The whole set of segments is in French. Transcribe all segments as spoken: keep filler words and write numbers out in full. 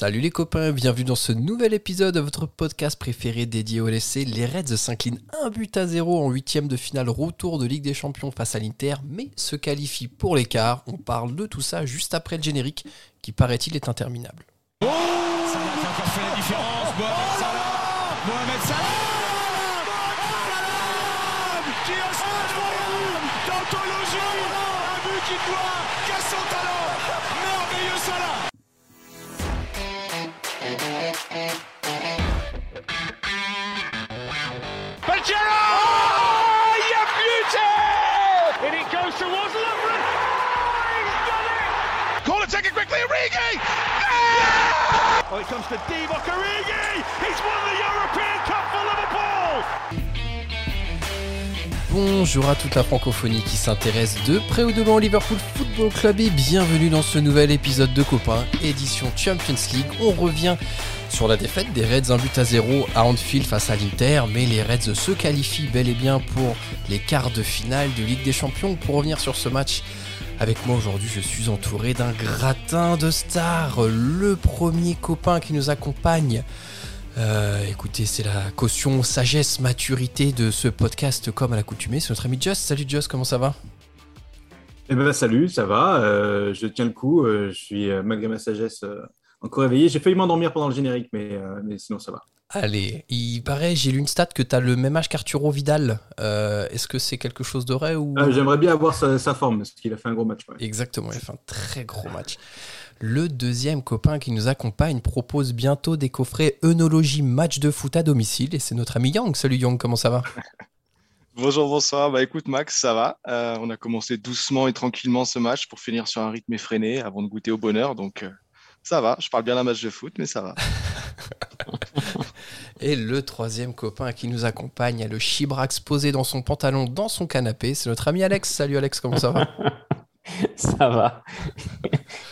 Salut les copains, bienvenue dans ce nouvel épisode de votre podcast préféré dédié au L S C. Les Reds s'inclinent un but à zéro en huitième de finale retour de Ligue des Champions face à l'Inter, mais se qualifient pour les quarts. On parle de tout ça juste après le générique, qui paraît-il est interminable. Oh, ça a encore fait la différence, Mohamed Salah, Mohamed Salah. Bonjour à toute la francophonie qui s'intéresse de près ou de loin au Liverpool Football Club et bienvenue dans ce nouvel épisode de Copain, édition Champions League. On revient sur la défaite des Reds un but à zéro à Anfield face à l'Inter, mais les Reds se qualifient bel et bien pour les quarts de finale de Ligue des Champions. Pour revenir sur ce match, avec moi aujourd'hui, je suis entouré d'un gratin de stars. Le premier copain qui nous accompagne, euh, écoutez, c'est la caution sagesse, maturité de ce podcast comme à l'accoutumée. C'est notre ami Joss. Salut Joss, comment ça va ? Eh ben salut, ça va. Euh, je tiens le coup. Euh, je suis euh, malgré ma sagesse euh, encore réveillé. J'ai failli m'endormir pendant le générique, mais euh, mais sinon ça va. Allez, il paraît, j'ai lu une stat que tu as le même âge qu'Arturo Vidal. Euh, est-ce que c'est quelque chose de vrai ou... euh, J'aimerais bien avoir sa, sa forme, parce qu'il a fait un gros match. Ouais. Exactement, il a fait un très gros match. Le deuxième copain qui nous accompagne propose bientôt des coffrets œnologie match de foot à domicile, et c'est notre ami Yang. Salut Yang, comment ça va ? Bonjour, bonsoir. Bah écoute Max, ça va. Euh, on a commencé doucement et tranquillement ce match pour finir sur un rythme effréné avant de goûter au bonheur, donc euh, ça va. Je parle bien d'un match de foot, mais ça va. Et le troisième copain qui nous accompagne a le chibrax posé dans son pantalon, dans son canapé. C'est notre ami Alex. Salut Alex, comment ça va ? Ça va.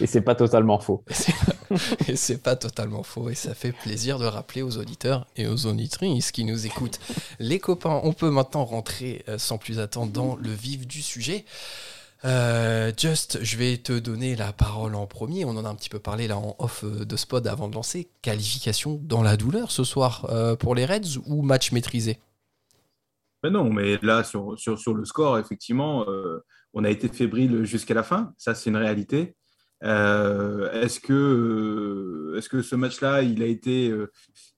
Et c'est pas totalement faux. Et c'est pas... et c'est pas totalement faux. Et ça fait plaisir de rappeler aux auditeurs et aux auditrices qui nous écoutent. Les copains, on peut maintenant rentrer sans plus attendre dans le vif du sujet. Euh, Just, je vais te donner la parole en premier. On en a un petit peu parlé là en off de Spod avant de lancer. Qualification dans la douleur ce soir euh, pour les Reds ou match maîtrisé ? Ben non, mais là sur, sur, sur le score, effectivement, euh, on a été fébrile jusqu'à la fin. Ça, c'est une réalité. Euh, est-ce que, est-ce que ce match-là, il a été. Euh,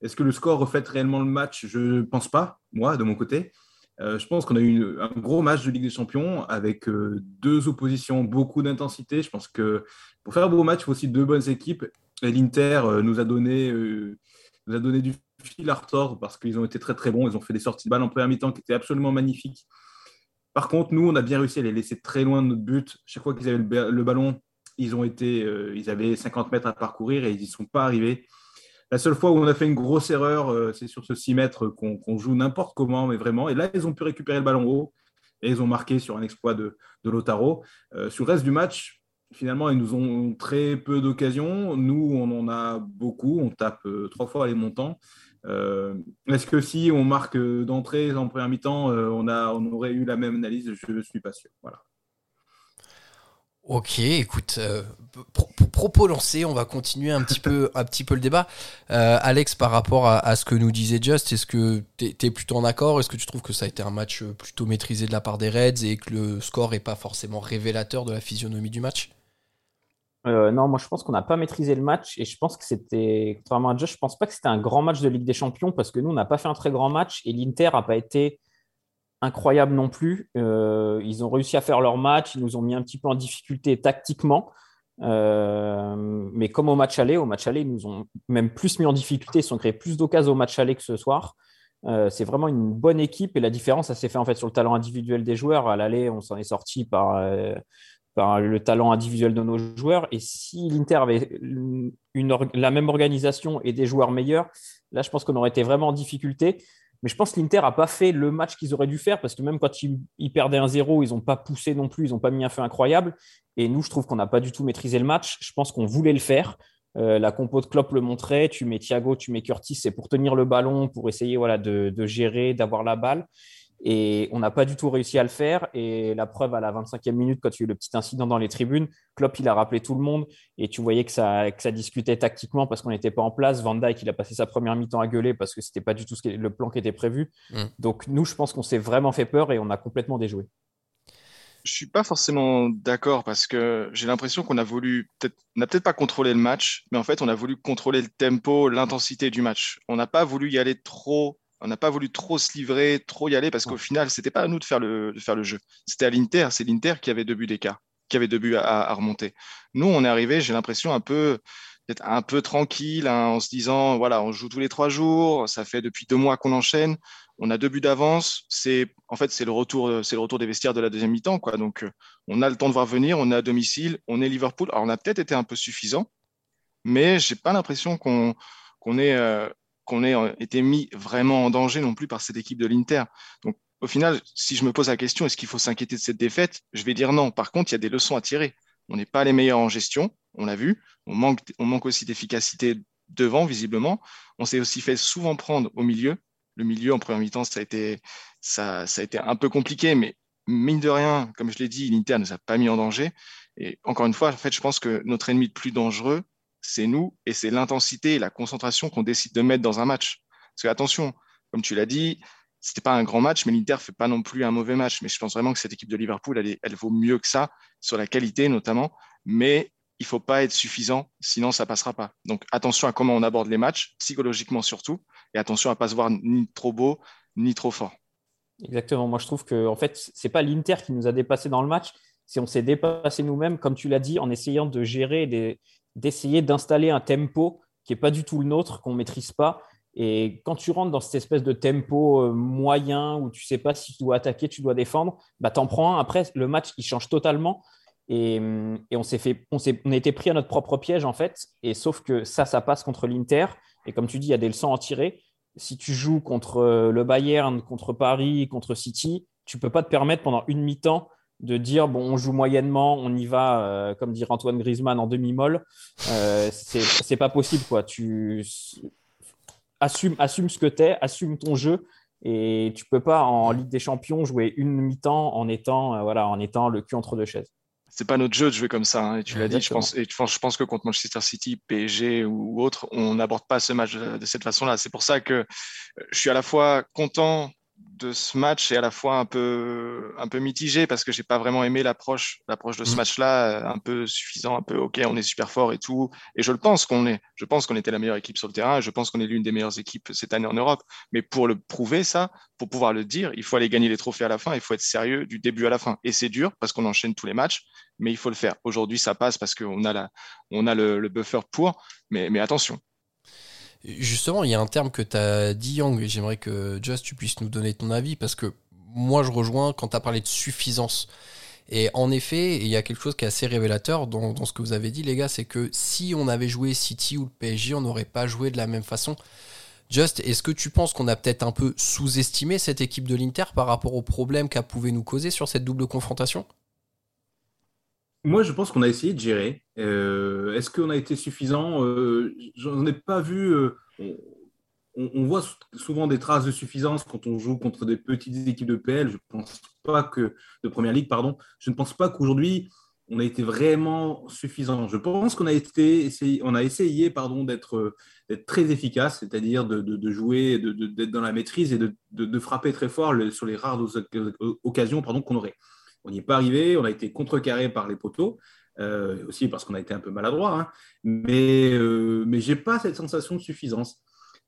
est-ce que le score reflète réellement le match ? Je ne pense pas, moi, de mon côté. Euh, je pense qu'on a eu une, un gros match de Ligue des Champions avec euh, deux oppositions, beaucoup d'intensité. Je pense que pour faire un beau match, il faut aussi deux bonnes équipes. Et l'Inter euh, nous, a donné, euh, nous a donné du fil à retordre parce qu'ils ont été très très bons. Ils ont fait des sorties de balles en première mi-temps qui étaient absolument magnifiques. Par contre, nous, on a bien réussi à les laisser très loin de notre but. Chaque fois qu'ils avaient le, le ballon, ils, ont été, euh, ils avaient cinquante mètres à parcourir et ils n'y sont pas arrivés. La seule fois où on a fait une grosse erreur, c'est sur ce six mètres qu'on, qu'on joue n'importe comment, mais vraiment. Et là, ils ont pu récupérer le ballon haut et ils ont marqué sur un exploit de, de Lautaro. Euh, sur le reste du match, finalement, ils nous ont très peu d'occasions. Nous, on en a beaucoup. On tape euh, trois fois les montants. Euh, est-ce que si on marque d'entrée en première mi-temps, euh, on, a, on aurait eu la même analyse ? Je ne suis pas sûr. Voilà. Ok, écoute, euh, pour, pour propos lancés, on va continuer un petit peu, un petit peu le débat. Euh, Alex, par rapport à, à ce que nous disait Just, est-ce que tu es plutôt en accord ? Est-ce que tu trouves que ça a été un match plutôt maîtrisé de la part des Reds et que le score n'est pas forcément révélateur de la physionomie du match ? euh, Non, moi je pense qu'on n'a pas maîtrisé le match et je pense que c'était, contrairement à Just, je pense pas que c'était un grand match de Ligue des Champions parce que nous, on n'a pas fait un très grand match et l'Inter n'a pas été... incroyable non plus. Euh, ils ont réussi à faire leur match, ils nous ont mis un petit peu en difficulté tactiquement. Euh, mais comme au match aller, au match aller, ils nous ont même plus mis en difficulté, ils ont créé plus d'occasions au match aller que ce soir. Euh, c'est vraiment une bonne équipe et la différence, ça s'est fait en fait sur le talent individuel des joueurs. À l'aller, on s'en est sorti par, euh, par le talent individuel de nos joueurs. Et si l'Inter avait une, une, la même organisation et des joueurs meilleurs, là, je pense qu'on aurait été vraiment en difficulté. Mais je pense que l'Inter n'a pas fait le match qu'ils auraient dû faire parce que même quand ils, ils perdaient un zéro, ils n'ont pas poussé non plus, ils n'ont pas mis un feu incroyable. Et nous, je trouve qu'on n'a pas du tout maîtrisé le match. Je pense qu'on voulait le faire. Euh, la compo de Klopp le montrait. Tu mets Thiago, tu mets Curtis, c'est pour tenir le ballon, pour essayer voilà, de, de gérer, d'avoir la balle. Et on n'a pas du tout réussi à le faire. Et la preuve, à la vingt-cinquième minute, quand il y a eu le petit incident dans les tribunes, Klopp, il a rappelé tout le monde. Et tu voyais que ça, que ça discutait tactiquement parce qu'on n'était pas en place. Van Dijk, il a passé sa première mi-temps à gueuler parce que ce n'était pas du tout ce qui, le plan qui était prévu. Mmh. Donc, nous, je pense qu'on s'est vraiment fait peur et on a complètement déjoué. Je ne suis pas forcément d'accord parce que j'ai l'impression qu'on a voulu, peut-être, on n'a peut-être pas contrôlé le match, mais en fait, on a voulu contrôler le tempo, l'intensité du match. On n'a pas voulu y aller trop. On n'a pas voulu trop se livrer, trop y aller, parce qu'au final, ce n'était pas à nous de faire, le, de faire le jeu. C'était à l'Inter, c'est l'Inter qui avait deux buts d'écart, qui avait deux buts à, à remonter. Nous, on est arrivés, j'ai l'impression, un peu, d'être un peu tranquille, hein, en se disant, voilà, on joue tous les trois jours, ça fait depuis deux mois qu'on enchaîne, on a deux buts d'avance, c'est, en fait, c'est le, retour, c'est le retour des vestiaires de la deuxième mi-temps, quoi. Donc, on a le temps de voir venir, on est à domicile, on est Liverpool. Alors, on a peut-être été un peu suffisant, mais je n'ai pas l'impression qu'on, qu'on est... Euh, qu'on ait été mis vraiment en danger non plus par cette équipe de l'Inter. Donc, au final, si je me pose la question, est-ce qu'il faut s'inquiéter de cette défaite ? Je vais dire non. Par contre, il y a des leçons à tirer. On n'est pas les meilleurs en gestion, on l'a vu. On manque, on manque aussi d'efficacité devant, visiblement. On s'est aussi fait souvent prendre au milieu. Le milieu, en première mi-temps, ça a été, ça, ça a été un peu compliqué, mais mine de rien, comme je l'ai dit, l'Inter ne nous a pas mis en danger. Et encore une fois, en fait, je pense que notre ennemi le plus dangereux, c'est nous et c'est l'intensité et la concentration qu'on décide de mettre dans un match. Parce que attention, comme tu l'as dit, c'était pas un grand match, mais l'Inter fait pas non plus un mauvais match. Mais je pense vraiment que cette équipe de Liverpool, elle, elle vaut mieux que ça, sur la qualité notamment. Mais il faut pas être suffisant, sinon ça passera pas. Donc attention à comment on aborde les matchs, psychologiquement surtout, et attention à pas se voir ni trop beau, ni trop fort. Exactement. Moi, je trouve que en fait, c'est pas l'Inter qui nous a dépassés dans le match, c'est on s'est dépassés nous-mêmes, comme tu l'as dit, en essayant de gérer des d'essayer d'installer un tempo qui n'est pas du tout le nôtre, qu'on ne maîtrise pas. Et quand tu rentres dans cette espèce de tempo moyen où tu ne sais pas si tu dois attaquer, tu dois défendre, bah t'en prends un. Après, le match, il change totalement. Et, et on s'est fait, on s'est, on a été pris à notre propre piège, en fait. Et sauf que ça, ça passe contre l'Inter. Et comme tu dis, il y a des leçons à en tirer. Si tu joues contre le Bayern, contre Paris, contre City, tu ne peux pas te permettre pendant une mi-temps de dire, bon, on joue moyennement, on y va, euh, comme dirait Antoine Griezmann, en demi-molle. Euh, c'est, c'est pas possible, quoi. Tu assume, assume ce que t'es, assume ton jeu, et tu peux pas, en Ligue des Champions, jouer une mi-temps en étant, euh, voilà, en étant le cul entre deux chaises. C'est pas notre jeu de jouer comme ça, hein, et tu l'as Exactement. dit, je pense, et je pense, je pense que contre Manchester City, P S G ou autre, on n'aborde pas ce match de cette façon-là. C'est pour ça que je suis à la fois content de ce match est à la fois un peu, un peu mitigé parce que j'ai pas vraiment aimé l'approche, l'approche de ce match-là, un peu suffisant, un peu ok, on est super fort et tout. Et je le pense qu'on est, je pense qu'on était la meilleure équipe sur le terrain. Et je pense qu'on est l'une des meilleures équipes cette année en Europe. Mais pour le prouver, ça, pour pouvoir le dire, il faut aller gagner les trophées à la fin. Il faut être sérieux du début à la fin. Et c'est dur parce qu'on enchaîne tous les matchs, mais il faut le faire. Aujourd'hui, ça passe parce qu'on a la, on a le, le buffer pour. Mais, mais attention. Justement, il y a un terme que tu as dit, Yang, et j'aimerais que, Joss, tu puisses nous donner ton avis, parce que moi, je rejoins quand tu as parlé de suffisance. Et en effet, il y a quelque chose qui est assez révélateur dans, dans ce que vous avez dit, les gars, c'est que si on avait joué City ou le P S G, on n'aurait pas joué de la même façon. Just, est-ce que tu penses qu'on a peut-être un peu sous-estimé cette équipe de l'Inter par rapport aux problèmes qu'elle pouvait nous causer sur cette double confrontation ? Moi, je pense qu'on a essayé de gérer. Euh, est-ce qu'on a été suffisant ? euh, J'en ai pas vu. Euh, on, on voit souvent des traces de suffisance quand on joue contre des petites équipes de P L. Je pense pas que de Première Ligue, pardon. Je ne pense pas qu'aujourd'hui on a été vraiment suffisant. Je pense qu'on a été, essayé, on a essayé, pardon, d'être, d'être très efficace, c'est-à-dire de, de, de jouer, de, de, d'être dans la maîtrise et de, de, de frapper très fort le, sur les rares occasions, pardon, qu'on aurait. On n'y est pas arrivé, on a été contrecarré par les poteaux, euh, aussi parce qu'on a été un peu maladroit, hein, mais, euh, mais je n'ai pas cette sensation de suffisance.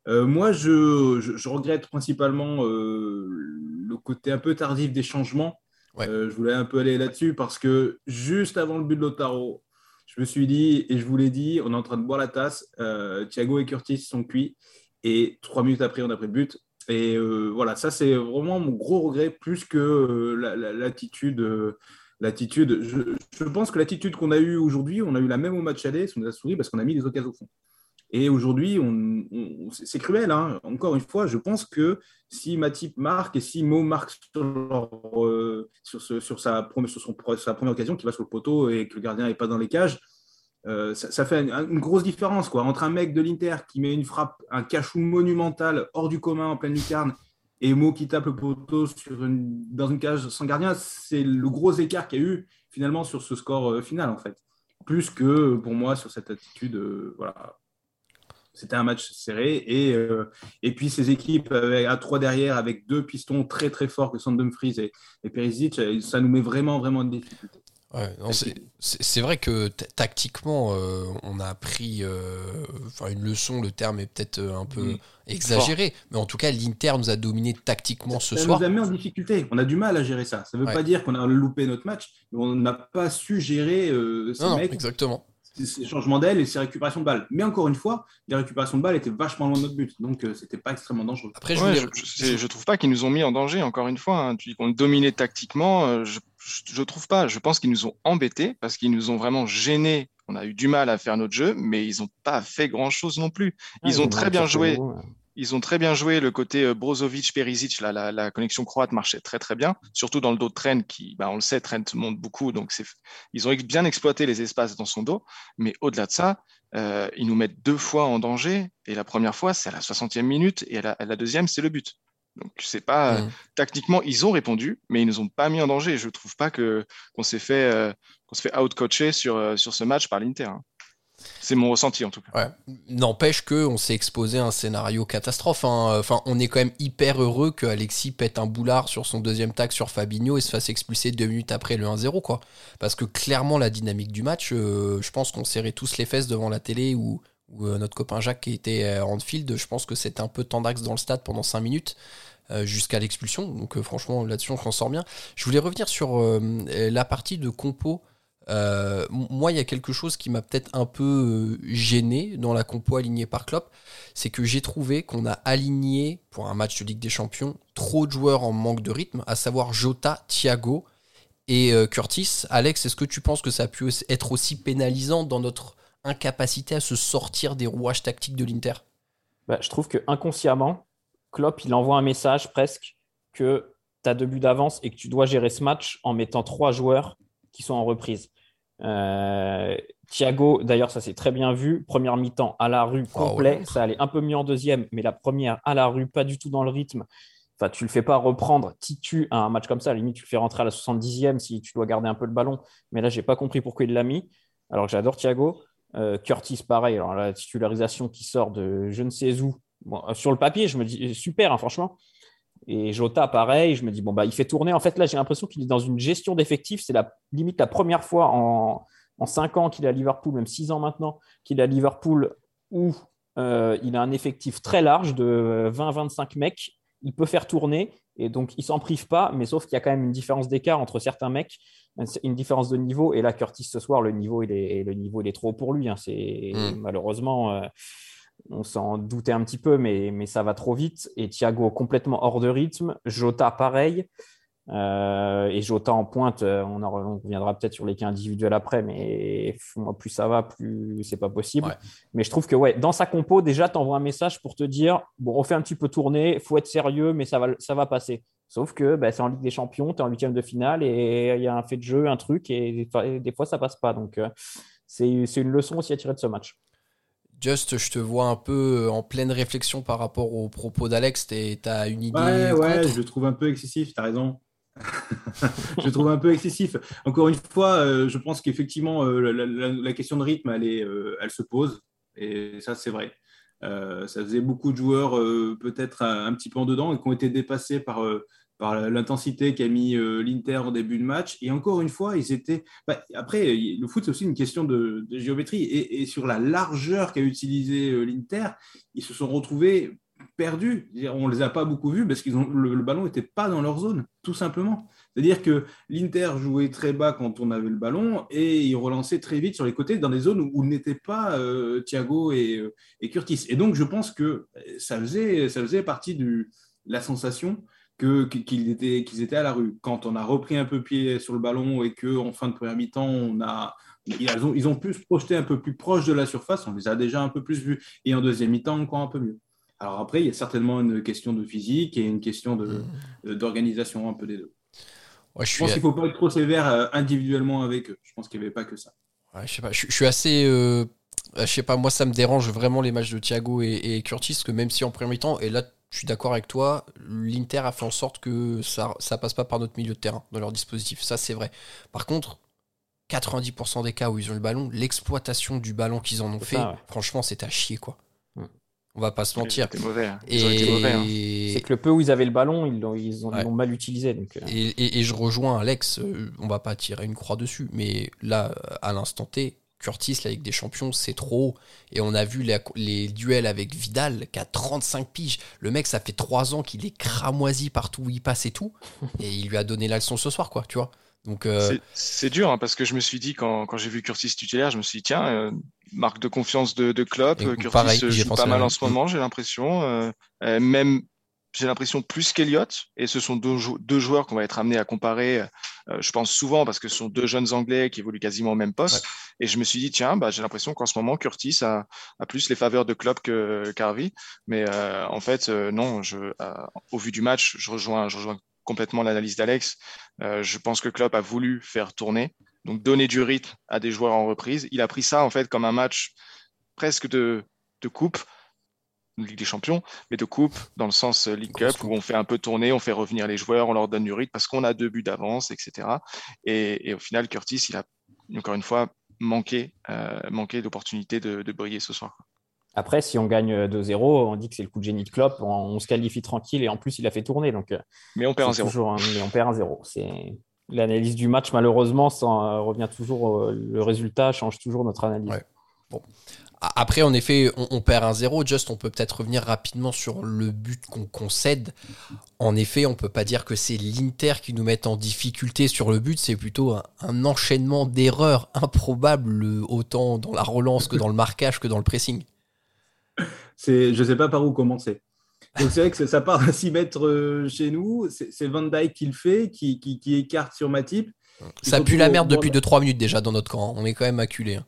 Euh, moi, je, je, je regrette principalement euh, le côté un peu tardif des changements. Ouais. Euh, je voulais un peu aller là-dessus parce que juste avant le but de Lautaro, je me suis dit, et je vous l'ai dit, on est en train de boire la tasse, euh, Thiago et Curtis sont cuits, et trois minutes après, on a pris le but. Et euh, voilà, ça c'est vraiment mon gros regret plus que euh, la, la, l'attitude. Euh, l'attitude. Je, je pense que l'attitude qu'on a eue aujourd'hui, on a eu la même au match aller, ça nous a souri parce qu'on a mis les occasions au fond. Et aujourd'hui, on, on, c'est cruel. Hein. Encore une fois, je pense que si Matip marque et si Mo marque sur, leur, euh, sur, ce, sur, sa, sur, son, sur sa première occasion qui va sur le poteau et que le gardien n'est pas dans les cages, Euh, ça, ça fait une, une grosse différence quoi, entre un mec de l'Inter qui met une frappe, un cachou monumental hors du commun en pleine lucarne et Mo qui tape le poteau sur une, dans une cage sans gardien, c'est le gros écart qu'il y a eu finalement sur ce score euh, final en fait. Plus que pour moi sur cette attitude, euh, voilà. C'était un match serré et, euh, et puis ces équipes avec, à trois derrière avec deux pistons très très forts que sont Dumfries et, et Perisic, ça nous met vraiment vraiment en difficulté. Ouais, non, c'est, c'est vrai que tactiquement, euh, on a appris euh, une leçon, le terme est peut-être un peu mmh. exagéré, mais en tout cas, l'Inter nous a dominé tactiquement ça, ce ça soir. Ça nous a mis en difficulté, on a du mal à gérer ça. Ça ne veut ouais. pas dire qu'on a loupé notre match, mais on n'a pas su gérer euh, ces non, mecs, non, exactement. Ces, ces changements d'ailes et ces récupérations de balles. Mais encore une fois, les récupérations de balles étaient vachement loin de notre but, donc euh, ce n'était pas extrêmement dangereux. Après, ouais, je ne trouve pas qu'ils nous ont mis en danger, encore une fois. Hein. Tu dis qu'on dominait tactiquement, euh, je Je ne trouve pas. Je pense qu'ils nous ont embêtés parce qu'ils nous ont vraiment gênés. On a eu du mal à faire notre jeu, mais ils n'ont pas fait grand-chose non plus. Ils ah, ont très bien joué. Bon, ouais. Ils ont très bien joué. Le côté euh, Brozovic-Perisic, la, la, la connexion croate marchait très, très bien. Surtout dans le dos de Trent, qui, bah, on le sait, Trent monte beaucoup. Donc c'est... Ils ont bien exploité les espaces dans son dos. Mais au-delà de ça, euh, ils nous mettent deux fois en danger. Et la première fois, c'est à la soixantième minute. Et à la, à la deuxième, c'est le but. Donc c'est pas mmh. tactiquement ils ont répondu, mais ils nous ont pas mis en danger. Je trouve pas que qu'on s'est fait euh, qu'on s'est fait outcoacher sur euh, sur ce match par l'Inter. Hein. C'est mon ressenti en tout cas. Ouais. N'empêche que on s'est exposé à un scénario catastrophe. Hein. Enfin, on est quand même hyper heureux que Alexis pète un boulard sur son deuxième tac sur Fabinho et se fasse expulser deux minutes après le un zéro quoi. Parce que clairement la dynamique du match, euh, je pense qu'on serrait tous les fesses devant la télé ou. Où notre copain Jacques qui était à Anfield, je pense que c'était un peu tendax dans le stade pendant cinq minutes euh, jusqu'à l'expulsion. Donc euh, franchement, là-dessus, on s'en sort bien. Je voulais revenir sur euh, la partie de compo. Euh, moi, il y a quelque chose qui m'a peut-être un peu gêné dans la compo alignée par Klopp. C'est que j'ai trouvé qu'on a aligné, pour un match de Ligue des Champions, trop de joueurs en manque de rythme, à savoir Jota, Thiago et euh, Curtis. Alex, est-ce que tu penses que ça a pu être aussi pénalisant dans notre... incapacité à se sortir des rouages tactiques de l'Inter? Bah, je trouve que inconsciemment, Klopp il envoie un message presque que tu as deux buts d'avance et que tu dois gérer ce match en mettant trois joueurs qui sont en reprise. Euh, Thiago, d'ailleurs, ça s'est très bien vu. Première mi-temps à la rue complet, oh, ouais. Ça allait un peu mieux en deuxième, mais la première à la rue, pas du tout dans le rythme. Enfin, tu ne le fais pas reprendre. Titu à un match comme ça, à la limite, tu le fais rentrer à la soixante-dixième si tu dois garder un peu le ballon. Mais là, je n'ai pas compris pourquoi il l'a mis, alors que j'adore Thiago. Euh, Curtis, pareil, alors la titularisation qui sort de je ne sais où, bon, sur le papier, je me dis super, hein, franchement. Et Jota, pareil, je me dis bon, bah il fait tourner. En fait, là, j'ai l'impression qu'il est dans une gestion d'effectifs. C'est la, limite la première fois en, en cinq ans qu'il est à Liverpool, même six ans maintenant, qu'il est à Liverpool où euh, il a un effectif très large de vingt à vingt-cinq mecs. Il peut faire tourner et donc il s'en prive pas, mais sauf qu'il y a quand même une différence d'écart entre certains mecs, une différence de niveau. Et là, Curtis ce soir, le niveau il est, le niveau, il est trop haut pour lui. Hein. C'est, mmh. Malheureusement, euh, on s'en doutait un petit peu, mais, mais ça va trop vite. Et Thiago complètement hors de rythme. Jota pareil. Euh, et Jota en pointe, on, en, on reviendra peut-être sur les cas individuels après, mais moi, plus ça va, plus c'est pas possible. Ouais. Mais je trouve que ouais, dans sa compo, déjà, t'envoies un message pour te dire bon, on fait un petit peu tourner, faut être sérieux, mais ça va, ça va passer. Sauf que bah, c'est en Ligue des Champions, t'es en huitième de finale et il y a un fait de jeu, un truc, et, et des fois ça passe pas. Donc euh, c'est, c'est une leçon aussi à tirer de ce match. Just, je te vois un peu en pleine réflexion par rapport aux propos d'Alex. T'as une idée? Ouais, ouais, je le trouve un peu excessif, t'as raison. Je trouve un peu excessif. Encore une fois, euh, je pense qu'effectivement, euh, la, la, la question de rythme, elle, est, euh, elle se pose. Et ça, c'est vrai. Euh, ça faisait beaucoup de joueurs euh, peut-être un, un petit peu en dedans et qui ont été dépassés par, euh, par l'intensité qu'a mis euh, l'Inter au début de match. Et encore une fois, ils étaient… Bah, après, le foot, c'est aussi une question de, de géométrie. Et, et sur la largeur qu'a utilisée euh, l'Inter, ils se sont retrouvés… perdus, on ne les a pas beaucoup vus parce que le, le ballon n'était pas dans leur zone, tout simplement. C'est-à-dire que l'Inter jouait très bas quand on avait le ballon et il relançait très vite sur les côtés dans des zones où, où n'étaient pas euh, Thiago et, et Curtis. Et donc, je pense que ça faisait, ça faisait partie de la sensation que, qu'ils, étaient, qu'ils étaient à la rue. Quand on a repris un peu pied sur le ballon et qu'en fin de première mi-temps, on a... Ils ont, ils ont pu se projeter un peu plus proche de la surface, on les a déjà un peu plus vus. Et en deuxième mi-temps, encore un peu mieux. Alors après, il y a certainement une question de physique et une question de, mmh. d'organisation un peu des deux. Ouais, je, je pense à... qu'il ne faut pas être trop sévère individuellement avec eux. Je pense qu'il n'y avait pas que ça. Ouais, je sais pas. Je, je suis assez... Euh, je sais pas, moi, ça me dérange vraiment les matchs de Thiago et, et Curtis, que même si en premier temps, et là, je suis d'accord avec toi, l'Inter a fait en sorte que ça ça passe pas par notre milieu de terrain dans leur dispositif, ça c'est vrai. Par contre, quatre-vingt-dix pour cent des cas où ils ont le ballon, l'exploitation du ballon qu'ils en ont fait, ça, ouais. franchement, c'était à chier, quoi. Ouais. On va pas se mentir. Ils ont été mauvais, hein. Ils et... ont été mauvais, hein. C'est que le peu où ils avaient le ballon, ils l'ont, ils ont, ouais. ils l'ont mal utilisé. Donc... Et, et, et je rejoins Alex, on va pas tirer une croix dessus, mais là, à l'instant T, Curtis, la Ligue des Champions, c'est trop haut. Et on a vu les, les duels avec Vidal, qui a trente-cinq piges. Le mec, ça fait trois ans qu'il est cramoisi partout où il passe et tout. Et il lui a donné la leçon ce soir, quoi, tu vois. Donc, euh... c'est, c'est dur, hein, parce que je me suis dit, quand, quand j'ai vu Curtis titulaire, je me suis dit, tiens, euh, marque de confiance de, de Klopp, et Curtis pareil, joue pas mal en ce moment, j'ai l'impression. Euh, euh, même, j'ai l'impression plus qu'Elliott, et ce sont deux, deux joueurs qu'on va être amenés à comparer, euh, je pense souvent, parce que ce sont deux jeunes Anglais qui évoluent quasiment au même poste. Ouais. Et je me suis dit, tiens, bah, j'ai l'impression qu'en ce moment, Curtis a, a plus les faveurs de Klopp que Carvey. Mais euh, en fait, euh, non, je, euh, au vu du match, je rejoins, je rejoins complètement l'analyse d'Alex. Euh, je pense que Klopp a voulu faire tourner, donc donner du rythme à des joueurs en reprise. Il a pris ça en fait comme un match presque de, de coupe, Ligue des Champions, mais de coupe dans le sens League Cup, où on fait un peu tourner, on fait revenir les joueurs, on leur donne du rythme parce qu'on a deux buts d'avance, et cetera. Et, et au final, Curtis, il a encore une fois manqué, euh, manqué d'opportunités de, de briller ce soir. Après, si on gagne deux zéro, on dit que c'est le coup de génie de Klopp, on, on se qualifie tranquille et en plus, il a fait tourner. Donc, mais on perd un zéro. Toujours, hein, mais on perd un zéro. L'analyse du match, malheureusement, ça revient toujours, le résultat change toujours notre analyse. Ouais. Bon. Après, en effet, on, on perd un zéro. Just, on peut peut-être revenir rapidement sur le but qu'on concède. En effet, on ne peut pas dire que c'est l'Inter qui nous met en difficulté sur le but. C'est plutôt un, un enchaînement d'erreurs improbables, autant dans la relance que dans le marquage que dans le pressing. C'est, je ne sais pas par où commencer. Donc c'est vrai que ça part à six mètres chez nous. C'est, c'est Van Dijk qui le fait, qui, qui, qui écarte sur Matip. Ça pue la merde depuis deux trois minutes déjà dans notre camp. On est quand même acculé.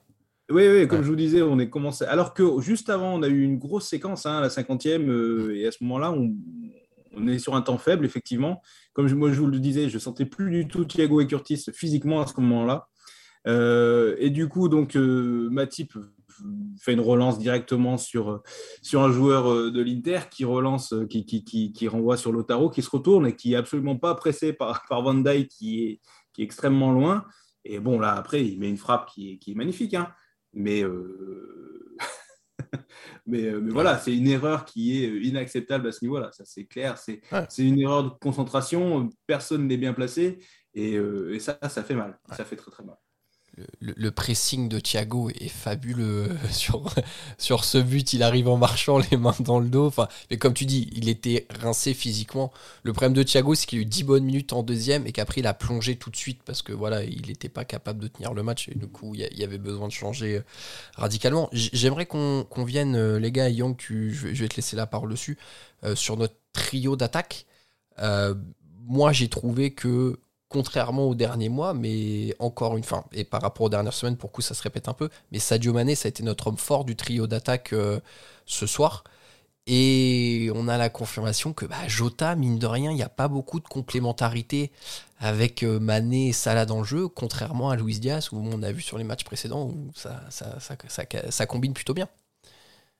Oui, oui, comme ouais. je vous disais, on est commencé. Alors que juste avant, on a eu une grosse séquence, hein, la cinquantième, euh, et à ce moment-là, on, on est sur un temps faible, effectivement. Comme je, moi, je vous le disais, je ne sentais plus du tout Thiago et Curtis physiquement à ce moment-là. Euh, et du coup, donc, euh, Matip fait une relance directement sur, sur un joueur de l'Inter qui relance, qui, qui, qui, qui renvoie sur Lautaro, qui se retourne et qui n'est absolument pas pressé par, par Van Dijk, qui est, qui est extrêmement loin. Et bon, là, après, il met une frappe qui est, qui est magnifique. Hein. Mais, euh... mais, mais ouais. voilà, c'est une erreur qui est inacceptable à ce niveau-là. Ça, c'est clair. C'est, ouais. c'est une erreur de concentration. Personne n'est bien placé. Et, euh, et ça, ça fait mal. Ouais. Ça fait très, très mal. Le, le pressing de Thiago est fabuleux sur, sur ce but. Il arrive en marchant, les mains dans le dos. Enfin, mais comme tu dis, il était rincé physiquement. Le problème de Thiago, c'est qu'il a eu dix bonnes minutes en deuxième et qu'après, il a plongé tout de suite parce que voilà, il n'était pas capable de tenir le match. Et du coup, il y, y avait besoin de changer radicalement. J'aimerais qu'on, qu'on vienne, les gars, Yang, tu, je vais te laisser la parole dessus, euh, sur notre trio d'attaque. Euh, moi, j'ai trouvé que contrairement aux derniers mois, mais encore une fois, et par rapport aux dernières semaines, pour coup, ça se répète un peu, mais Sadio Mané, ça a été notre homme fort du trio d'attaque euh, ce soir. Et on a la confirmation que bah, Jota, mine de rien, il n'y a pas beaucoup de complémentarité avec euh, Mané et Salah dans le jeu, contrairement à Luis Diaz, où on a vu sur les matchs précédents, où ça, ça, ça, ça, ça, ça combine plutôt bien.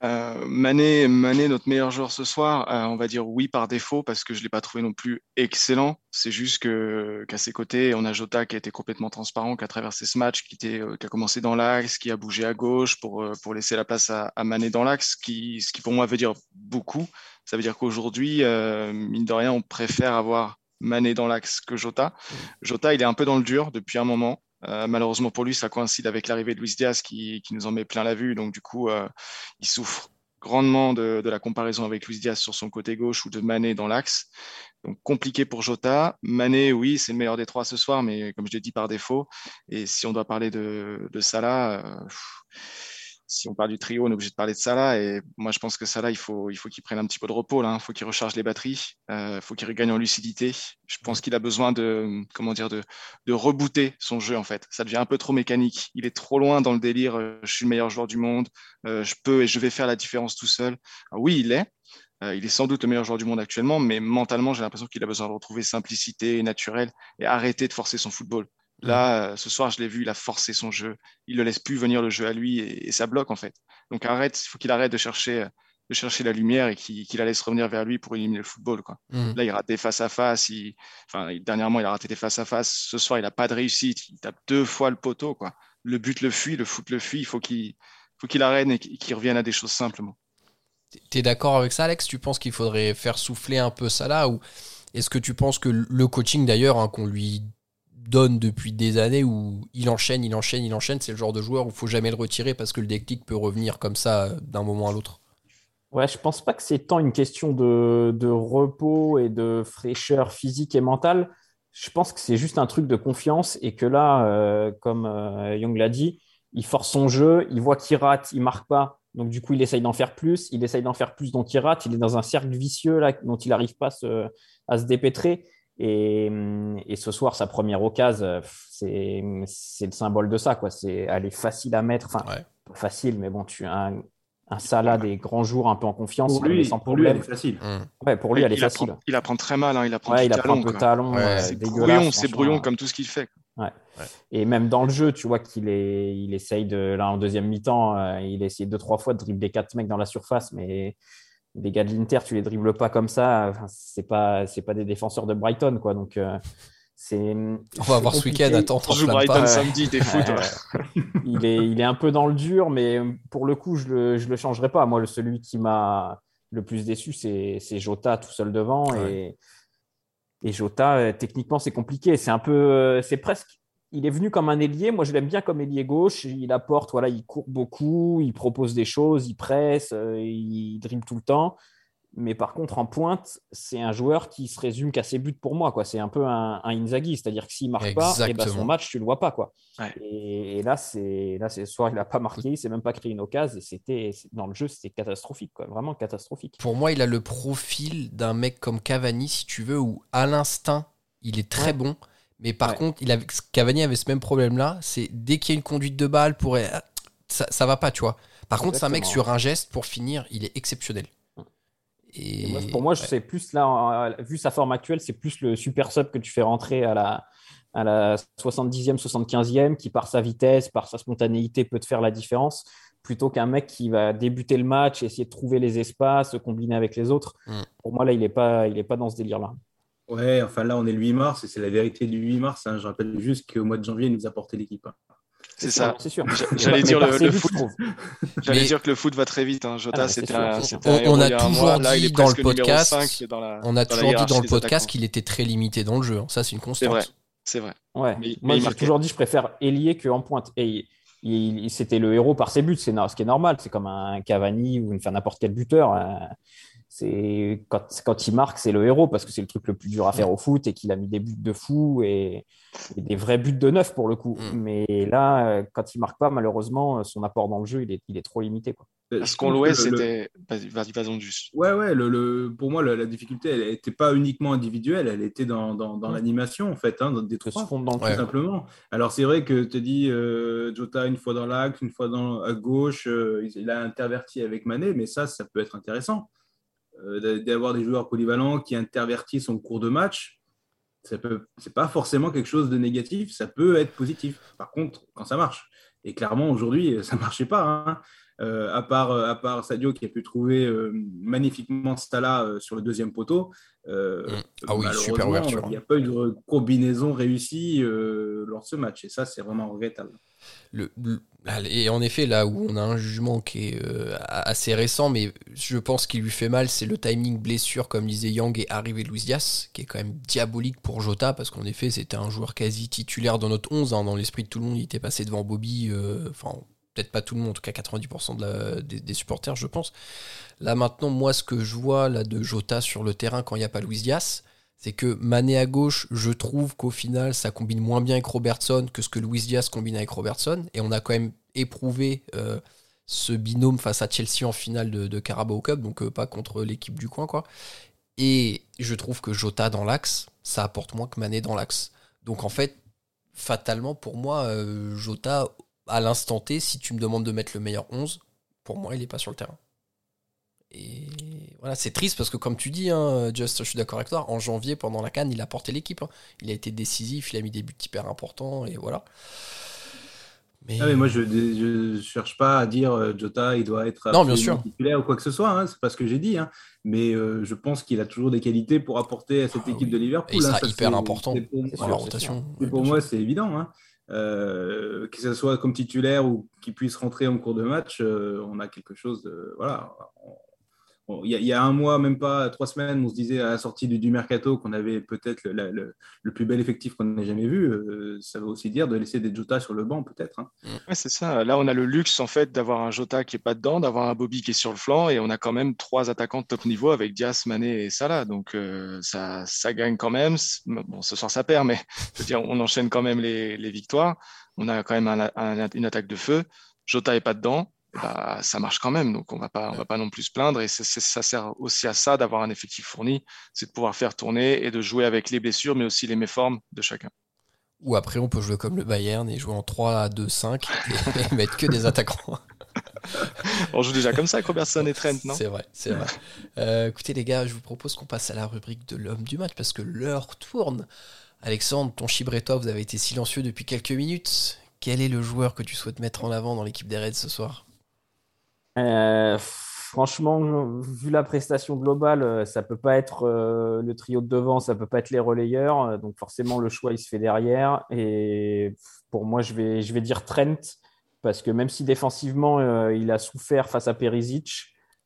Euh, Mané, Mané, notre meilleur joueur ce soir, euh, on va dire oui par défaut parce que je ne l'ai pas trouvé non plus excellent. C'est juste que, qu'à ses côtés, on a Jota qui a été complètement transparent, qui a traversé ce match, qui, était, euh, qui a commencé dans l'axe, qui a bougé à gauche pour, euh, pour laisser la place à, à Mané dans l'axe, qui, ce qui pour moi veut dire beaucoup. Ça veut dire qu'aujourd'hui, euh, mine de rien, on préfère avoir Mané dans l'axe que Jota. Jota, il est un peu dans le dur depuis un moment. Euh, malheureusement pour lui, ça coïncide avec l'arrivée de Luis Diaz qui, qui nous en met plein la vue. Donc du coup, euh, il souffre grandement de, de la comparaison avec Luis Diaz sur son côté gauche ou de Mané dans l'axe. Donc compliqué pour Jota. Mané, oui, c'est le meilleur des trois ce soir, mais comme je l'ai dit, par défaut. Et si on doit parler de, de Salah, euh, si on parle du trio, on est obligé de parler de Salah. Et moi, je pense que Salah, il faut, il faut qu'il prenne un petit peu de repos. Là, hein. Il faut qu'il recharge les batteries. Euh, il faut qu'il regagne en lucidité. Je pense qu'il a besoin de, comment dire, de, de rebooter son jeu, en fait. Ça devient un peu trop mécanique. Il est trop loin dans le délire. Je suis le meilleur joueur du monde. Euh, je peux et je vais faire la différence tout seul. Alors, oui, il est. Euh, il est sans doute le meilleur joueur du monde actuellement, mais mentalement, j'ai l'impression qu'il a besoin de retrouver simplicité, naturel et arrêter de forcer son football. Là, ce soir, je l'ai vu, il a forcé son jeu. Il ne laisse plus venir le jeu à lui et, et ça bloque, en fait. Donc, arrête, il faut qu'il arrête de chercher de chercher la lumière et qui, qui la laisse revenir vers lui pour éliminer le football, quoi. Mmh. Là, il rate des face-à-face. Il... Enfin, il, dernièrement, il a raté des face-à-face. Ce soir, il n'a pas de réussite. Il tape deux fois le poteau, quoi. Le but le fuit, le foot le fuit. Il faut qu'il, faut qu'il arrête et qu'il revienne à des choses simplement. Tu es d'accord avec ça, Alex ? Tu penses qu'il faudrait faire souffler un peu Salah, ou est-ce que tu penses que le coaching, d'ailleurs, hein, qu'on lui donne depuis des années, où il enchaîne, il enchaîne, il enchaîne, c'est le genre de joueur où il ne faut jamais le retirer parce que le déclic peut revenir comme ça d'un moment à l'autre ? Ouais, je pense pas que c'est tant une question de, de repos et de fraîcheur physique et mentale. Je pense que c'est juste un truc de confiance et que là, euh, comme euh, Yang l'a dit, il force son jeu, il voit qu'il rate, il marque pas. Donc du coup, il essaye d'en faire plus, il essaye d'en faire plus, donc il rate. Il est dans un cercle vicieux là, dont il n'arrive pas se, à se dépêtrer. Et, et ce soir, sa première occasion, c'est, c'est le symbole de ça, quoi. C'est, elle est facile à mettre, enfin, ouais. Pas facile, mais bon, tu as un... Un Salah des grands jours un peu en confiance. Pour lui, sans pour lui elle est facile. Mmh. Ouais, pour lui, elle est il facile. Apprend, il apprend très mal. Hein, il apprend ouais, du il talon. Apprend le talon ouais. C'est brouillon, c'est brouillon comme tout ce qu'il fait. Ouais. Ouais. Et même dans le jeu, tu vois qu'il est, il essaye de, là, en deuxième mi-temps, euh, il a essayé deux, trois fois de dribbler quatre mecs dans la surface. Mais les gars de l'Inter, tu les dribbles pas comme ça. Enfin, c'est pas, c'est pas des défenseurs de Brighton, quoi. Donc, euh, c'est, on va c'est avoir compliqué. Ce week-end, attends, on joue Brighton pas. Samedi, t'es fou. Ouais. il, est, il est un peu dans le dur, mais pour le coup, je le, je le changerai pas. Moi, celui qui m'a le plus déçu, c'est, c'est Jota tout seul devant. Ouais. Et, et Jota, techniquement, c'est compliqué. C'est un peu, c'est presque. Il est venu comme un ailier. Moi, je l'aime bien comme ailier gauche. Il apporte, voilà, il court beaucoup, il propose des choses, il presse, il dribble tout le temps. Mais par contre, en pointe, c'est un joueur qui se résume qu'à ses buts pour moi, quoi. C'est un peu un, un Inzaghi, c'est-à-dire que s'il ne marque Exactement. pas, eh ben son match, tu ne le vois pas, quoi. Ouais. Et, et là, c'est, là, c'est ce soir, il n'a pas marqué, il ne s'est même pas créé une occasion. Et c'était, dans le jeu, c'était catastrophique, quoi. Vraiment catastrophique. Pour moi, il a le profil d'un mec comme Cavani, si tu veux, où à l'instinct, il est très ouais. bon. Mais par ouais. contre, il avait, Cavani avait ce même problème-là. C'est dès qu'il y a une conduite de balle, pour, ça ne va pas, tu vois. Par Exactement. contre, c'est un mec sur un geste, pour finir, il est exceptionnel. Et... Et moi, pour moi, je ouais. sais plus là, vu sa forme actuelle, c'est plus le super sub que tu fais rentrer à la, à la soixante-dixième, soixante-quinzième, qui par sa vitesse, par sa spontanéité peut te faire la différence, plutôt qu'un mec qui va débuter le match, essayer de trouver les espaces, combiner avec les autres. Mmh. Pour moi, là, il n'est pas, il est pas dans ce délire-là. Ouais, enfin là, on est le huit mars, et c'est la vérité du huit mars. Hein. Je rappelle juste qu'au mois de janvier, il nous a porté l'équipe. Hein. C'est, c'est ça, sûr, c'est sûr. J'allais, dire, le, le foot, j'allais mais... dire que le foot va très vite. Hein. Jota, ah, c'était un, c'était un héros il y a un mois. Là, il est presque numéro cinq dans la, on a toujours dit dans le podcast qu'il était très limité dans le jeu. Ça, c'est une constante. C'est vrai. C'est vrai. Ouais. Mais, Moi, mais j'ai marquait. toujours dit je préfère ailier qu'en pointe. Et il, il, il, c'était le héros par ses buts. C'est ce qui est normal. C'est comme un Cavani ou enfin, n'importe quel buteur. Euh... C'est quand, quand il marque, c'est le héros parce que c'est le truc le plus dur à faire au foot et qu'il a mis des buts de fou et, et des vrais buts de neuf pour le coup. Mmh. Mais là, quand il marque pas, malheureusement, son apport dans le jeu, il est, il est trop limité, quoi. Ce qu'on louait, c'était. Vas-y, vas-y, juste. Ouais, ouais. Le, le... Pour moi, la, la difficulté, elle n'était pas uniquement individuelle, elle était dans, dans, dans mmh. l'animation, en fait, hein, dans des trucs fondants, tout ouais. simplement. Alors, c'est vrai que tu dis euh, Jota une fois dans l'axe, une fois dans, à gauche, euh, il a interverti avec Mané, mais ça, ça peut être intéressant. Euh, d'avoir des joueurs polyvalents qui intervertissent en cours de match, ça peut, c'est pas forcément quelque chose de négatif, ça peut être positif. Par contre, quand ça marche, et clairement aujourd'hui, ça marchait pas. Hein. Euh, à part à part Sadio qui a pu trouver euh, magnifiquement Salah euh, sur le deuxième poteau. Euh, ah oui, super ouverture. Il n'y a pas eu de combinaison réussie euh, lors de ce match, et ça, c'est vraiment regrettable. Le, le, et en effet, là où on a un jugement qui est euh, assez récent, mais je pense qu'il lui fait mal, c'est le timing blessure, comme disait Yang, et arrivée de Luis Diaz, qui est quand même diabolique pour Jota, parce qu'en effet, c'était un joueur quasi titulaire dans notre onze, hein, dans l'esprit de tout le monde, il était passé devant Bobby, enfin, euh, peut-être pas tout le monde, en tout cas quatre-vingt-dix pour cent de la, des, des supporters, je pense. Là, maintenant, moi, ce que je vois là, de Jota sur le terrain quand il n'y a pas Luis Diaz, c'est que Mané à gauche, je trouve qu'au final, ça combine moins bien avec Robertson que ce que Luis Diaz combine avec Robertson. Et on a quand même éprouvé euh, ce binôme face à Chelsea en finale de, de Carabao Cup, donc euh, pas contre l'équipe du coin, quoi. Et je trouve que Jota dans l'axe, ça apporte moins que Mané dans l'axe. Donc en fait, fatalement, pour moi, euh, Jota, à l'instant T, si tu me demandes de mettre le meilleur onze, pour moi, il n'est pas sur le terrain. Et voilà, c'est triste parce que comme tu dis, hein, Just, je suis d'accord avec toi, en janvier, pendant la CAN, il a porté l'équipe. Hein. Il a été décisif, il a mis des buts hyper importants et voilà. Mais... Ah, mais moi, je ne cherche pas à dire euh, Jota, il doit être non, bien sûr. titulaire ou quoi que ce soit. Hein, c'est pas ce que j'ai dit. Hein, mais euh, je pense qu'il a toujours des qualités pour apporter à cette ah, équipe oui. de Liverpool. Et il sera hein, ça, hyper important dans la rotation. C'est, oui, pour moi, sûr. c'est évident. Hein. Euh, que ce soit comme titulaire ou qu'il puisse rentrer en cours de match, euh, on a quelque chose de... Voilà. On... Bon, il, y a, il y a un mois, même pas trois semaines, on se disait à la sortie du, du mercato qu'on avait peut-être le, la, le, le plus bel effectif qu'on ait jamais vu. Euh, ça veut aussi dire de laisser des Jota sur le banc, peut-être. Hein. Ouais, c'est ça. Là, on a le luxe en fait d'avoir un Jota qui est pas dedans, d'avoir un Bobby qui est sur le flanc, et on a quand même trois attaquants de top niveau avec Diaz, Mané et Salah. Donc euh, ça, ça gagne quand même. Bon, ce soir ça perd, mais je veux dire, on enchaîne quand même les, les victoires. On a quand même un, un, une attaque de feu. Jota est pas dedans. Bah, ça marche quand même, donc on va pas, on va pas non plus se plaindre, et c'est, c'est, ça sert aussi à ça d'avoir un effectif fourni, c'est de pouvoir faire tourner et de jouer avec les blessures mais aussi les méformes de chacun. Ou après on peut jouer comme le Bayern et jouer en trois deux cinq et mettre que des attaquants. On joue déjà comme ça avec Robertson et Trent, non ? C'est vrai, c'est vrai. Euh, écoutez les gars, je vous propose qu'on passe à la rubrique de l'homme du match parce que l'heure tourne. Alexandre, ton Chibretta, vous avez été silencieux depuis quelques minutes. Quel est le joueur que tu souhaites mettre en avant dans l'équipe des Reds ce soir ? Euh, franchement, vu la prestation globale, ça peut pas être euh, le trio de devant, ça peut pas être les relayeurs, donc forcément le choix il se fait derrière. Et pour moi, je vais je vais dire Trent parce que même si défensivement euh, il a souffert face à Perisic,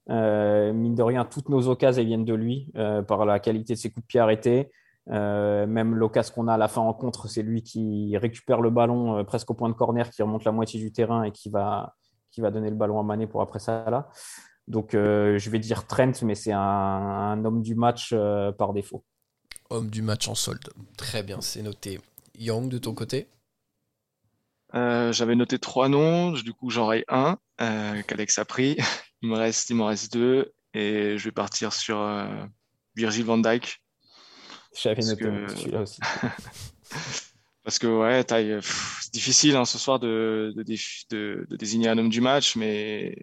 euh, mine de rien toutes nos occasions viennent de lui euh, par la qualité de ses coups de pied arrêtés. Euh, même l'occasion qu'on a à la fin en contre, c'est lui qui récupère le ballon euh, presque au point de corner, qui remonte la moitié du terrain et qui va qui va donner le ballon à Mané pour après ça là. Donc euh, je vais dire Trent, mais c'est un, un homme du match euh, par défaut. Homme du match en solde. Très bien, c'est noté. Yang, de ton côté ? euh, J'avais noté trois noms, du coup j'en raye un euh, qu'Alex a pris. Il me reste, il m'en reste deux et je vais partir sur euh, Virgil van Dijk. J'avais noté que... celui-là aussi. Parce que ouais, taille, pff, c'est difficile hein, ce soir de, de, de, de désigner un homme du match, mais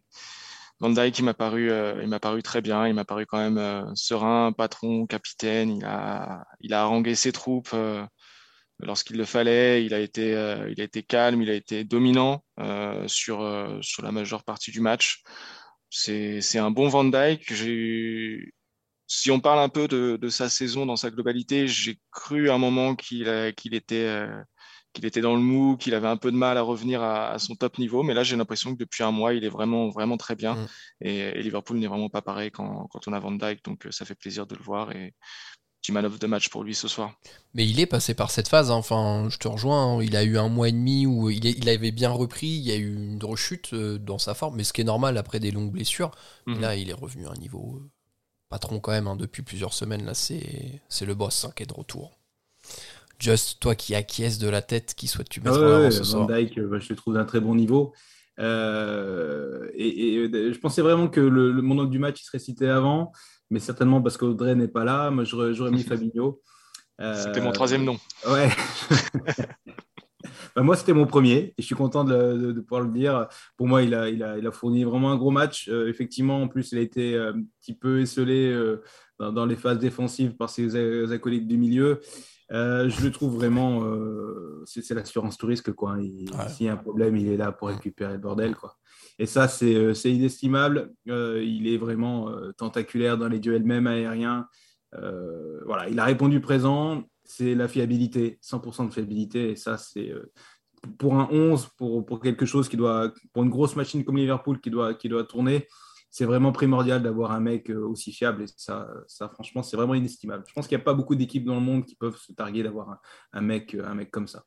Van Dijk il m'a paru, euh, il m'a paru très bien, il m'a paru quand même euh, serein, patron, capitaine. Il a, il a harangué ses troupes euh, lorsqu'il le fallait. Il a été, euh, il a été calme, il a été dominant euh, sur, euh, sur la majeure partie du match. C'est, c'est un bon Van Dijk. J'ai eu... Si on parle un peu de, de sa saison dans sa globalité, j'ai cru à un moment qu'il, euh, qu'il, était, euh, qu'il était dans le mou, qu'il avait un peu de mal à revenir à, à son top niveau. Mais là, j'ai l'impression que depuis un mois, il est vraiment, vraiment très bien. Mmh. Et, et Liverpool n'est vraiment pas pareil quand, quand on a Van Dijk. Donc, euh, ça fait plaisir de le voir. Et petit manœuvre de match pour lui ce soir. Mais il est passé par cette phase. Hein. Enfin, je te rejoins. Hein. Il a eu un mois et demi où il, est, il avait bien repris. Il y a eu une rechute dans sa forme. Mais ce qui est normal après des longues blessures. Mmh. Et là, il est revenu à un niveau... patron quand même, hein, depuis plusieurs semaines, là, c'est, c'est le boss hein, qui est de retour. Just, toi qui acquiesces de la tête, qui souhaites-tu mettre ah ouais, en avant ce soir ? Van Dijk, je le trouve d'un très bon niveau. Euh, et, et je pensais vraiment que le, le, mon homme du match il serait cité avant, mais certainement parce qu'Audrey n'est pas là, moi j'aurais, j'aurais mis Fabinho. Euh, c'était mon troisième nom. Ouais. Ben moi, c'était mon premier et je suis content de, de, de pouvoir le dire. Pour moi, il a, il a, il a fourni vraiment un gros match. Euh, effectivement, en plus, il a été un petit peu esselé euh, dans, dans les phases défensives par ses acolytes du milieu. Euh, je le trouve vraiment… Euh, c'est, c'est l'assurance tout risque, quoi. Il, ouais. S'il y a un problème, il est là pour récupérer le bordel, quoi. Et ça, c'est, c'est inestimable. Euh, il est vraiment euh, tentaculaire dans les duels même aériens. Euh, voilà, il a répondu présent. C'est la fiabilité, cent pour cent de fiabilité. Et ça, c'est euh, pour un onze, pour, pour quelque chose qui doit, pour une grosse machine comme Liverpool qui doit, qui doit tourner, c'est vraiment primordial d'avoir un mec aussi fiable. Et ça, ça franchement, c'est vraiment inestimable. Je pense qu'il n'y a pas beaucoup d'équipes dans le monde qui peuvent se targuer d'avoir un, un, mec, un mec comme ça.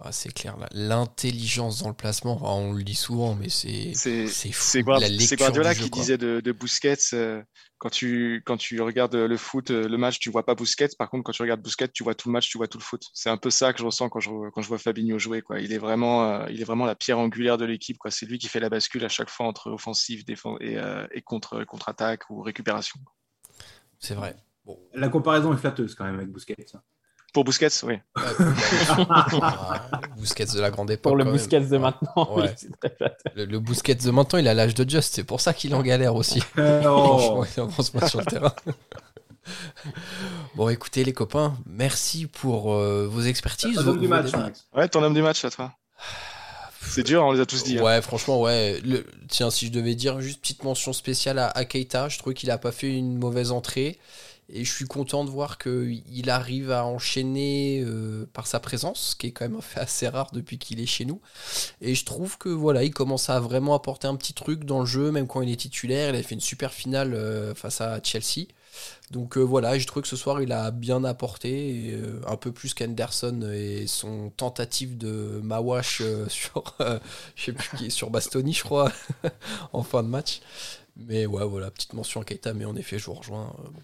Ah, c'est clair, là. L'intelligence dans le placement, enfin, on le dit souvent, mais c'est, c'est, c'est fou. C'est, Guard- la lecture c'est Guardiola du jeu, qui quoi. disait de, de Busquets, euh, quand, tu, quand tu regardes le foot, le match, tu ne vois pas Busquets. Par contre, quand tu regardes Busquets, tu vois tout le match, tu vois tout le foot. C'est un peu ça que je ressens quand je, quand je vois Fabinho jouer, quoi. Il est vraiment, euh, il est vraiment la pierre angulaire de l'équipe, quoi. C'est lui qui fait la bascule à chaque fois entre offensive défense et, euh, et contre, contre-attaque ou récupération. C'est vrai. Bon. La comparaison est flatteuse quand même avec Busquets. Ça. Pour Busquets, oui. Busquets de la grande époque. Pour le Busquets même. de maintenant. Ouais. Le, le Busquets de maintenant, il a l'âge de Just. C'est pour ça qu'il en galère aussi. Oh. Il avance pas sur le terrain. Bon, écoutez, les copains, merci pour euh, vos expertises. Ton homme du match, Max. Ouais, ton homme du match, là, toi. C'est dur, on les a tous dit. Ouais, hein. Franchement, ouais. Le... Tiens, si je devais dire juste petite mention spéciale à, à Keita, je trouve qu'il n'a pas fait une mauvaise entrée. Et je suis content de voir qu'il arrive à enchaîner euh, par sa présence, ce qui est quand même un fait assez rare depuis qu'il est chez nous. Et je trouve que voilà, il commence à vraiment apporter un petit truc dans le jeu, même quand il est titulaire. Il a fait une super finale euh, face à Chelsea. Donc euh, voilà, je trouve que ce soir, il a bien apporté, et, euh, un peu plus qu'Henderson et son tentative de mawash euh, sur, euh, je sais plus qui, sur Bastoni, je crois, en fin de match. Mais ouais, voilà, petite mention à Keita, mais en effet, je vous rejoins. Euh, bon.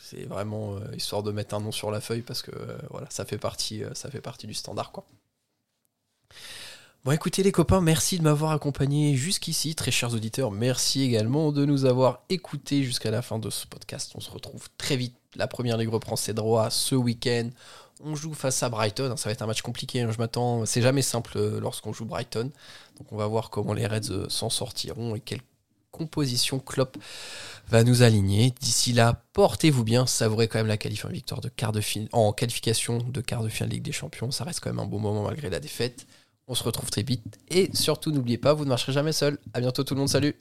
C'est vraiment euh, histoire de mettre un nom sur la feuille parce que euh, voilà, ça fait partie, euh, ça fait partie du standard, quoi. Bon, écoutez les copains, merci de m'avoir accompagné jusqu'ici. Très chers auditeurs, merci également de nous avoir écoutés jusqu'à la fin de ce podcast. On se retrouve très vite. La première ligue reprend ses droits ce week-end. On joue face à Brighton. Ça va être un match compliqué. Je m'attends. C'est jamais simple lorsqu'on joue Brighton. Donc on va voir comment les Reds s'en sortiront et quel composition Klopp va nous aligner. D'ici là, portez-vous bien, savourez quand même la qualif- victoire de quart de fin- en qualification de quart de finale de Ligue des Champions. Ça reste quand même un bon moment malgré la défaite. On se retrouve très vite et surtout n'oubliez pas, vous ne marcherez jamais seul. À bientôt tout le monde, salut.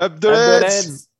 Up the Reds.